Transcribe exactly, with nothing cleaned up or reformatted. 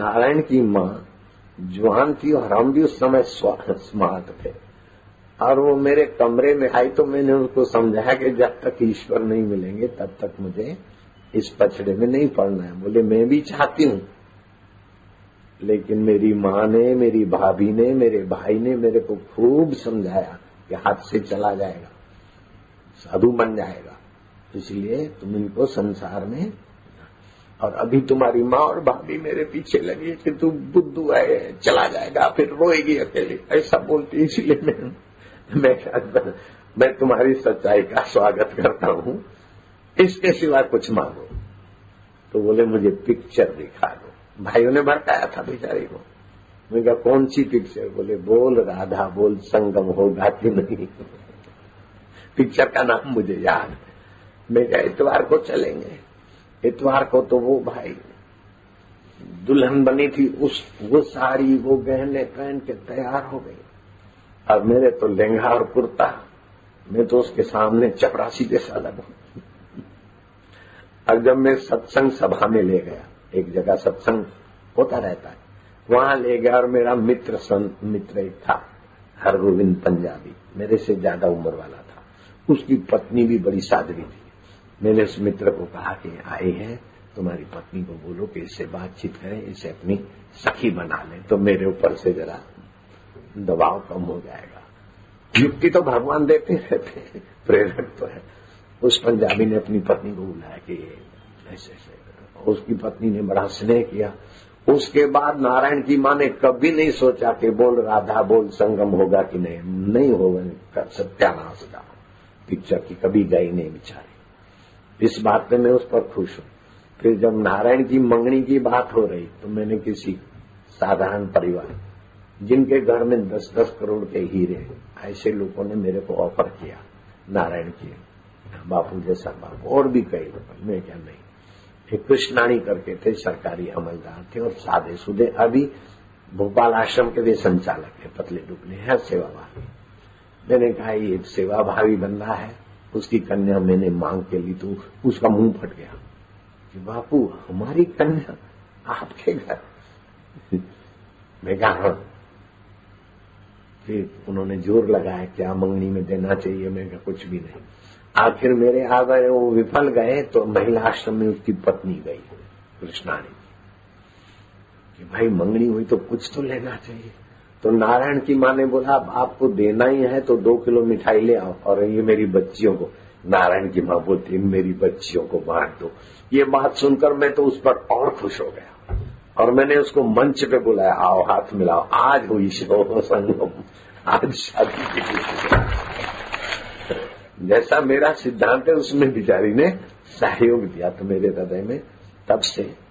नारायण की माँ जुआन थी और हम भी उस समय स्मार्ट थे और वो मेरे कमरे में आई तो मैंने उनको समझाया कि जब तक ईश्वर नहीं मिलेंगे तब तक मुझे इस पचड़े में नहीं पड़ना है। बोले मैं भी चाहती हूँ, लेकिन मेरी माँ ने, मेरी भाभी ने, मेरे भाई ने मेरे को खूब समझाया कि हाथ से चला जाएगा, साधु बन जाएगा, इसलिए तुम इनको संसार में। और अभी तुम्हारी माँ और भाभी मेरे पीछे लगी कि तू बुद्धू है, चला जाएगा, फिर रोएगी अकेले, ऐसा बोलती। इसलिए मैं मैं मैं तुम्हारी सच्चाई का स्वागत करता हूँ, इसके सिवा कुछ मांगो। तो बोले मुझे पिक्चर दिखा दो। भाइयों ने भड़काया था बेचारे को। मैंने कहा कौन सी पिक्चर? बोले बोल राधा बोल, संगम होगा कि नहीं। पिक्चर का नाम मुझे याद है। मैं कहा इतवार को चलेंगे। इतवार को तो वो भाई दुल्हन बनी थी, उस वो साड़ी वो गहने पहन के तैयार हो गई और मेरे तो लहंगा और कुर्ता, मैं तो उसके सामने चपरासी जैसा लगा। और जब मैं सत्संग सभा में ले गया, एक जगह सत्संग होता रहता है, वहां ले गया और मेरा मित्र सन, मित्र एक था हरगोविंद पंजाबी, मेरे से ज्यादा उम्र वाला था, उसकी पत्नी भी बड़ी साध्वी थी। मैंने उस मित्र को कहा कि आए हैं, तुम्हारी पत्नी को बोलो कि इससे बातचीत करें, इसे अपनी सखी बना लें तो मेरे ऊपर से जरा दबाव कम हो जाएगा। युक्ति तो भगवान देते रहते हैं, प्रेरक तो है। उस पंजाबी ने अपनी पत्नी को बुलाया कि ऐसे ऐसे, उसकी पत्नी ने बड़ा स्नेह किया। उसके बाद नारायण की माँ ने कभी नहीं सोचा कि बोल राधा बोल संगम होगा कि नहीं, नहीं होगा, सत्यानाश का पिक्चर की कभी गई नहीं बिचारी। इस बात पे मैं उस पर खुश हूँ। फिर जब नारायण की मंगनी की बात हो रही तो मैंने किसी साधारण परिवार जिनके घर में दस दस करोड़ के हीरे हैं, ऐसे लोगों ने मेरे को ऑफर किया नारायण की बापू जैसा बापू और भी कई लोग। मैं क्या नहीं, एक कृष्णाणी करके थे, सरकारी अमलदार थे और साधे सुधे, अभी भोपाल आश्रम के वे संचालक है, पतले दुबले हैं, सेवाभावी। मैंने कहा ये सेवाभावी बंदा है, उसकी कन्या मैंने मांग के ली तो उसका मुंह फट गया कि बापू हमारी कन्या आपके घर। मैं कहा फिर उन्होंने जोर लगाया क्या मंगनी में देना चाहिए, मैं कहा कुछ भी नहीं। आखिर मेरे आगे वो विफल गए तो महिला आश्रम में उसकी पत्नी गई कृष्णाणी कि भाई मंगनी हुई तो कुछ तो लेना चाहिए। तो नारायण की माँ ने बोला अब आपको देना ही है तो दो किलो मिठाई ले आओ और ये मेरी बच्चियों को, नारायण की माँ बोलती मेरी बच्चियों को बांट दो। ये बात सुनकर मैं तो उस पर और खुश हो गया और मैंने उसको मंच पे बुलाया, आओ हाथ मिलाओ, आज हुई शो संगम, आज शादी की। जैसा मेरा सिद्धांत है उसमें बिचारी ने सहयोग दिया तो मेरे हृदय में तब से